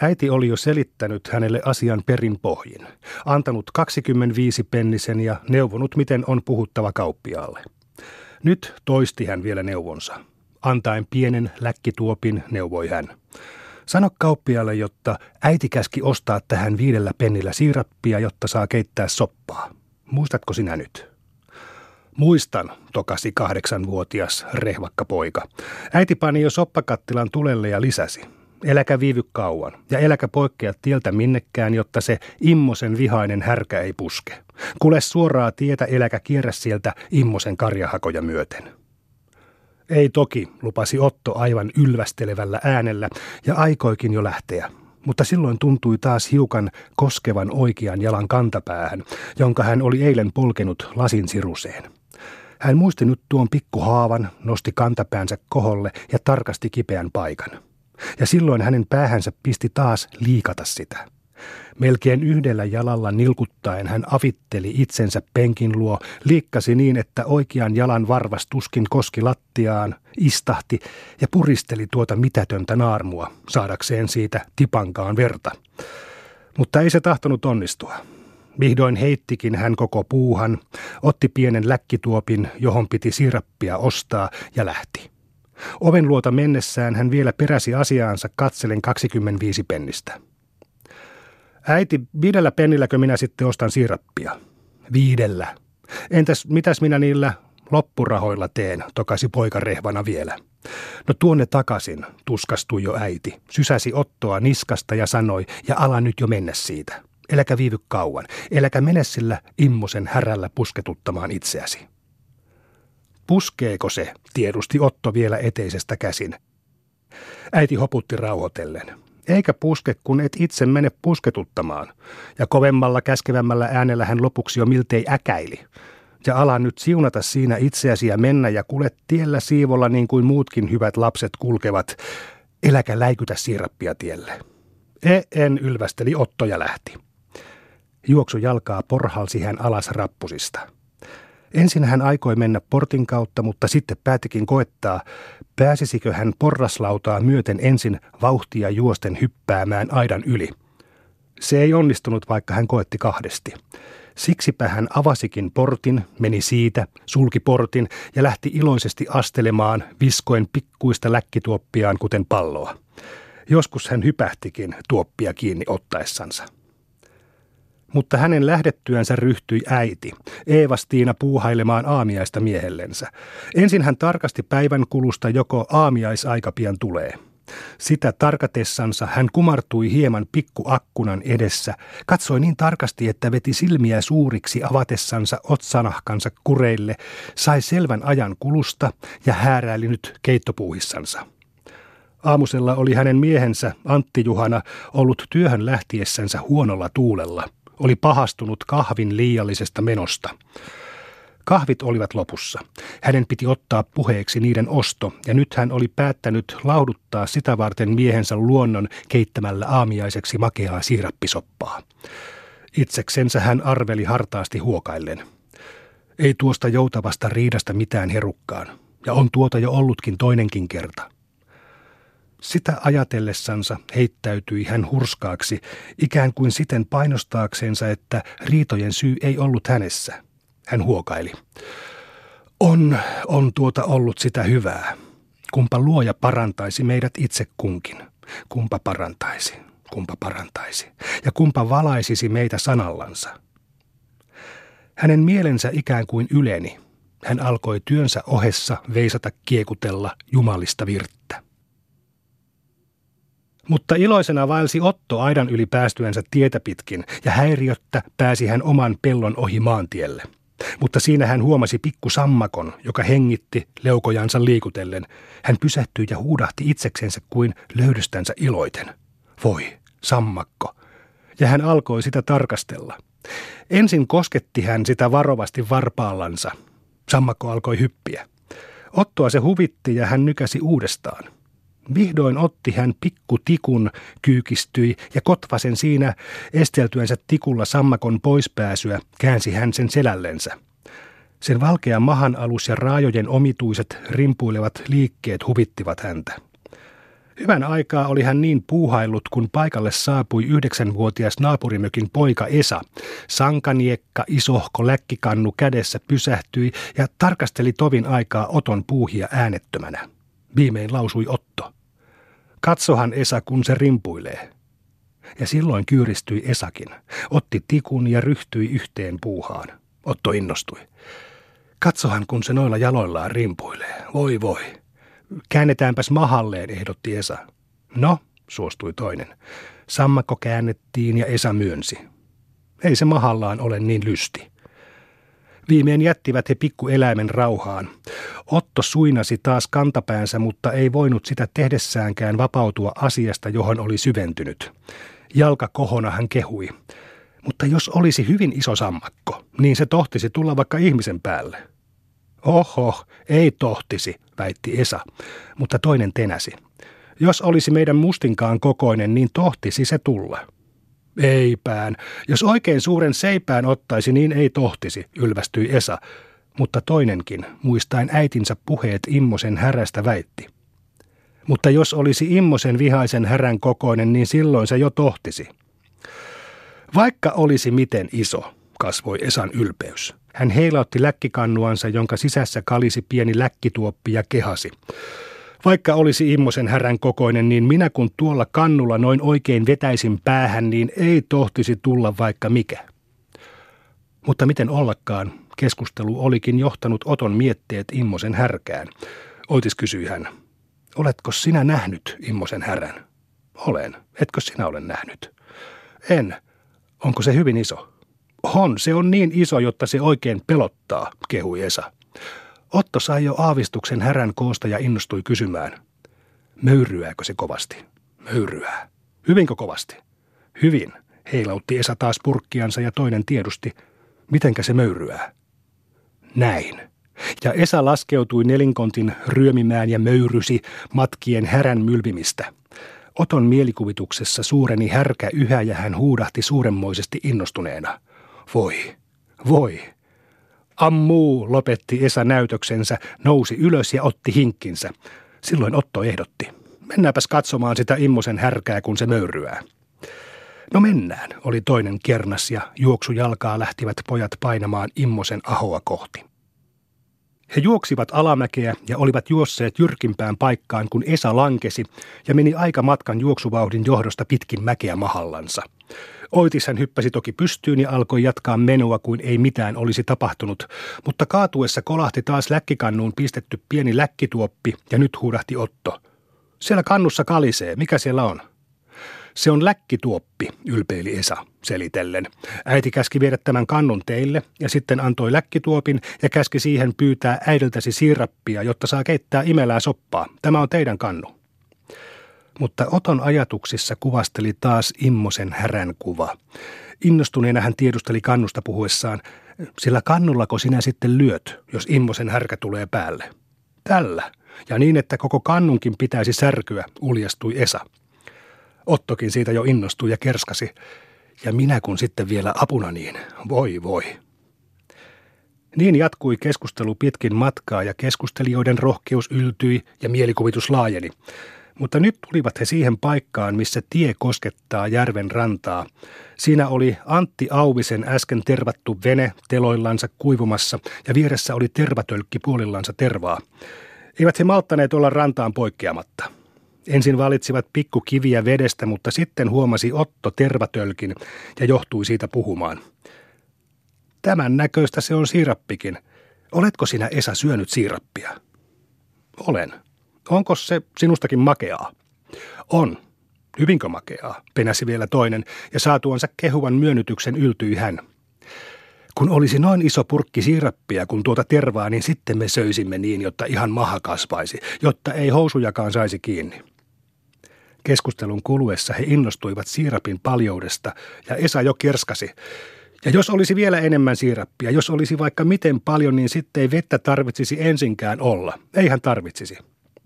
Äiti oli jo selittänyt hänelle asian perinpohjin, antanut 25-pennisen ja neuvonut, miten on puhuttava kauppiaalle. Nyt toisti hän vielä neuvonsa. Antaen pienen läkkituopin neuvoi hän. Sano kauppiaalle, jotta äiti käski ostaa tähän 5 pennillä siirappia, jotta saa keittää soppaa. Muistatko sinä nyt? Muistan, tokasi 8-vuotias rehvakka poika. Äiti pani jo soppakattilan tulelle ja lisäsi. Äläkä viivy kauan ja äläkä poikkea tieltä minnekään, jotta se immosen vihainen härkä ei puske. Kule suoraa tietä, äläkä kierrä sieltä immosen karjahakoja myöten. Ei toki, lupasi Otto aivan ylvästelevällä äänellä ja aikoikin jo lähteä, mutta silloin tuntui taas hiukan koskevan oikean jalan kantapäähän, jonka hän oli eilen polkenut lasin siruseen. Hän muisti nyt tuon pikkuhaavan, nosti kantapäänsä koholle ja tarkasti kipeän paikan. Ja silloin hänen päähänsä pisti taas liikata sitä. Melkein yhdellä jalalla nilkuttaen hän avitteli itsensä penkin luo, liikkasi niin, että oikean jalan varvas tuskin koski lattiaan, istahti ja puristeli tuota mitätöntä naarmua, saadakseen siitä tipankaan verta. Mutta ei se tahtonut onnistua. Vihdoin heittikin hän koko puuhan, otti pienen läkkituopin, johon piti siirappia ostaa, ja lähti. Oven luota mennessään hän vielä peräsi asiaansa katsellen 25-pennistä. Äiti, 5 pennilläkö minä sitten ostan siirappia? 5. Entäs mitäs minä niillä loppurahoilla teen, tokasi poika rehvana vielä. No tuonne takaisin, tuskastui jo äiti, sysäsi Ottoa niskasta ja sanoi, ja ala nyt jo mennä siitä. Äläkä viivy kauan, äläkä mene sillä immosen härällä pusketuttamaan itseäsi. Puskeeko se, tiedusti Otto vielä eteisestä käsin. Äiti hoputti rauhoitellen. Eikä puske, kun et itse mene pusketuttamaan. Ja kovemmalla, käskevämmällä äänellä hän lopuksi jo miltei äkäili. Ja ala nyt siunata siinä itseäsi ja mennä ja kule tiellä siivolla niin kuin muutkin hyvät lapset kulkevat. Äläkä läikytä siirappia tielle. En, ylvästeli Otto ja lähti. Juoksujalkaa porhalsi hän alas rappusista. Ensin hän aikoi mennä portin kautta, mutta sitten päätikin koettaa, pääsisikö hän porraslautaa myöten ensin vauhtia juosten hyppäämään aidan yli. Se ei onnistunut, vaikka hän koetti kahdesti. Siksipä hän avasikin portin, meni siitä, sulki portin ja lähti iloisesti astelemaan viskoen pikkuista läkkituoppiaan kuten palloa. Joskus hän hypähtikin tuoppia kiinni ottaessansa. Mutta hänen lähdettyänsä ryhtyi äiti, Eevastiina, puuhailemaan aamiaista miehellensä. Ensin hän tarkasti päivän kulusta, joko aamiaisaika pian tulee. Sitä tarkatessansa hän kumartui hieman pikkuakkunan edessä, katsoi niin tarkasti, että veti silmiä suuriksi avatessansa otsanahkansa kureille, sai selvän ajan kulusta ja hääräili nyt keittopuuhissansa. Aamusella oli hänen miehensä Antti Juhana ollut työhön lähtiessänsä huonolla tuulella. Oli pahastunut kahvin liiallisesta menosta. Kahvit olivat lopussa. Hänen piti ottaa puheeksi niiden osto, ja nyt hän oli päättänyt lauduttaa sitä varten miehensä luonnon keittämällä aamiaiseksi makeaa siirappisoppaa. Itseksensä hän arveli hartaasti huokaillen. Ei tuosta joutavasta riidasta mitään herukkaan, ja on tuota jo ollutkin toinenkin kerta. Sitä ajatellessansa heittäytyi hän hurskaaksi, ikään kuin siten painostaakseensa, että riitojen syy ei ollut hänessä. Hän huokaili. On tuota ollut sitä hyvää. Kumpa luoja parantaisi meidät itse kunkin. Kumpa parantaisi. Ja kumpa valaisisi meitä sanallansa. Hänen mielensä ikään kuin yleni. Hän alkoi työnsä ohessa veisata kiekutella jumalista virttä. Mutta iloisena vaelsi Otto aidan yli päästyänsä tietä pitkin, ja häiriöttä pääsi hän oman pellon ohi maantielle. Mutta siinä hän huomasi pikkusammakon, joka hengitti leukojansa liikutellen. Hän pysähtyi ja huudahti itseksensä kuin löydöstänsä iloiten. Voi, sammakko! Ja hän alkoi sitä tarkastella. Ensin kosketti hän sitä varovasti varpaallansa. Sammakko alkoi hyppiä. Ottoa se huvitti ja hän nykäsi uudestaan. Vihdoin otti hän pikkutikun, kyykistyi ja kotvasen siinä esteltyänsä tikulla sammakon poispääsyä, käänsi hän sen selällensä. Sen valkea mahan alus ja raajojen omituiset rimpuilevat liikkeet huvittivat häntä. Hyvän aikaa oli hän niin puuhaillut, kun paikalle saapui 9-vuotias naapurimökin poika Esa. Sankaniekka isohko läkkikannu kädessä pysähtyi ja tarkasteli tovin aikaa Oton puuhia äänettömänä. Viimein lausui Otto. Katsohan Esa, kun se rimpuilee. Ja silloin kyyristyi Esakin. Otti tikun ja ryhtyi yhteen puuhaan. Otto innostui. Katsohan, kun se noilla jaloillaan rimpuilee. Voi voi. Käännetäänpäs mahalleen, ehdotti Esa. No, suostui toinen. Sammakko käännettiin ja Esa myönsi. Ei se mahallaan ole niin lysti. Viimein jättivät he pikkueläimen rauhaan. Otto suinasi taas kantapäänsä, mutta ei voinut sitä tehdessäänkään vapautua asiasta, johon oli syventynyt. Jalka kohona hän kehui. Mutta jos olisi hyvin iso sammakko, niin se tohtisi tulla vaikka ihmisen päälle. Oho, ei tohtisi, väitti Esa, mutta toinen tenäsi. Jos olisi meidän mustinkaan kokoinen, niin tohtisi se tulla. Eipään. Jos oikein suuren seipään ottaisi, niin ei tohtisi, ylvästyi Esa. Mutta toinenkin, muistaen äitinsä puheet Immosen härästä, väitti. Mutta jos olisi Immosen vihaisen härän kokoinen, niin silloin se jo tohtisi. Vaikka olisi miten iso, kasvoi Esan ylpeys. Hän heilautti läkkikannuansa, jonka sisässä kalisi pieni läkkituoppi, ja kehasi. Vaikka olisi Immosen härän kokoinen, niin minä kun tuolla kannulla noin oikein vetäisin päähän, niin ei tohtisi tulla vaikka mikä. Mutta miten ollakaan, keskustelu olikin johtanut Oton mietteet Immosen härkään. Oitis kysyi hän, oletko sinä nähnyt Immosen härän? Olen, etkö sinä ole nähnyt? En, onko se hyvin iso? On, se on niin iso, jotta se oikein pelottaa, kehui Esa. Otto sai jo aavistuksen härän koosta ja innostui kysymään. Möyryääkö se kovasti? Möyryää. Hyvinkö kovasti? Hyvin, heilautti Esa taas purkkiansa ja toinen tiedusti. Mitenkä se möyryää? Näin. Ja Esa laskeutui nelinkontin ryömimään ja möyrysi matkien härän mylvimistä. Oton mielikuvituksessa suureni härkä yhä ja hän huudahti suuremmoisesti innostuneena. Voi, voi. Ammuu, lopetti Esa näytöksensä, nousi ylös ja otti hinkkinsä. Silloin Otto ehdotti. Mennäänpäs katsomaan sitä Immosen härkää, kun se möyryää. No mennään, oli toinen kernas ja juoksujalkaa lähtivät pojat painamaan Immosen ahoa kohti. He juoksivat alamäkeä ja olivat juosseet jyrkimpään paikkaan, kun Esa lankesi ja meni aika matkan juoksuvauhdin johdosta pitkin mäkeä mahallansa. Oitis hän hyppäsi toki pystyyn ja alkoi jatkaa menoa, kuin ei mitään olisi tapahtunut, mutta kaatuessa kolahti taas läkkikannuun pistetty pieni läkkituoppi ja nyt huudahti Otto. Siellä kannussa kalisee, mikä siellä on? Se on läkkituoppi, ylpeili Esa selitellen. Äiti käski viedä tämän kannun teille ja sitten antoi läkkituopin ja käski siihen pyytää äidiltäsi siirappia, jotta saa keittää imelää soppaa. Tämä on teidän kannu. Mutta Oton ajatuksissa kuvasteli taas Immosen härän kuva. Innostuneena hän tiedusteli kannusta puhuessaan, sillä kannullako sinä sitten lyöt, jos Immosen härkä tulee päälle? Tällä, ja niin, että koko kannunkin pitäisi särkyä, uljastui Esa. Ottokin siitä jo innostui ja kerskasi. Ja minä kun sitten vielä apuna niin, voi voi. Niin jatkui keskustelu pitkin matkaa ja keskustelijoiden rohkeus yltyi ja mielikuvitus laajeni. Mutta nyt tulivat he siihen paikkaan, missä tie koskettaa järven rantaa. Siinä oli Antti Auvisen äsken tervattu vene teloillansa kuivumassa ja vieressä oli tervatölkki puolillansa tervaa. Eivät he malttaneet olla rantaan poikkeamatta. Ensin valitsivat pikkukiviä vedestä, mutta sitten huomasi Otto tervatölkin ja johtui siitä puhumaan. Tämän näköistä se on siirappikin. Oletko sinä, Esa, syönyt siirappia? Olen. Onko se sinustakin makeaa? On. Hyvinkö makeaa? Penäsi vielä toinen ja saatuansa kehuvan myönnytyksen yltyi hän. Kun olisi noin iso purkki siirappia kuin tuota tervaa, niin sitten me söisimme niin, jotta ihan maha kasvaisi, jotta ei housujakaan saisi kiinni. Keskustelun kuluessa he innostuivat siirapin paljoudesta ja Esa jo kerskasi. Ja jos olisi vielä enemmän siirappia, jos olisi vaikka miten paljon, niin sitten ei vettä tarvitsisi ensinkään olla. Eihän tarvitsisi.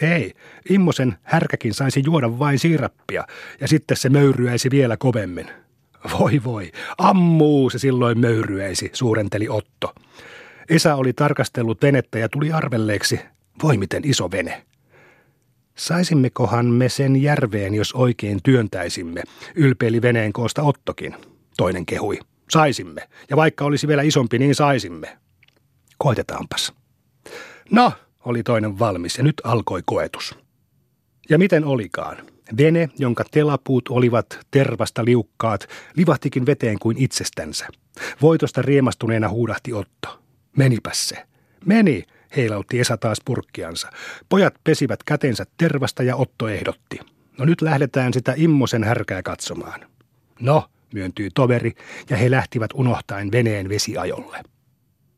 Ei, Immosen härkäkin saisi juoda vain siirappia ja sitten se möyryäisi vielä kovemmin. Voi voi, ammuu se silloin möyryäisi, suurenteli Otto. Esa oli tarkastellut venettä ja tuli arvelleeksi, voi miten iso vene. Saisimmekohan me sen järveen, jos oikein työntäisimme, ylpeili veneen koosta Ottokin. Toinen kehui. Saisimme, ja vaikka olisi vielä isompi, niin saisimme. Koitetaanpas. No, oli toinen valmis, ja nyt alkoi koetus. Ja miten olikaan? Vene, jonka telapuut olivat tervasta liukkaat, livahtikin veteen kuin itsestänsä. Voitosta riemastuneena huudahti Otto. Menipäs se. Meni, heilautti Esa taas purkkiansa. Pojat pesivät kätensä tervasta ja Otto ehdotti. No nyt lähdetään sitä Immosen härkää katsomaan. No, myöntyi toveri, ja he lähtivät unohtaen veneen vesiajolle.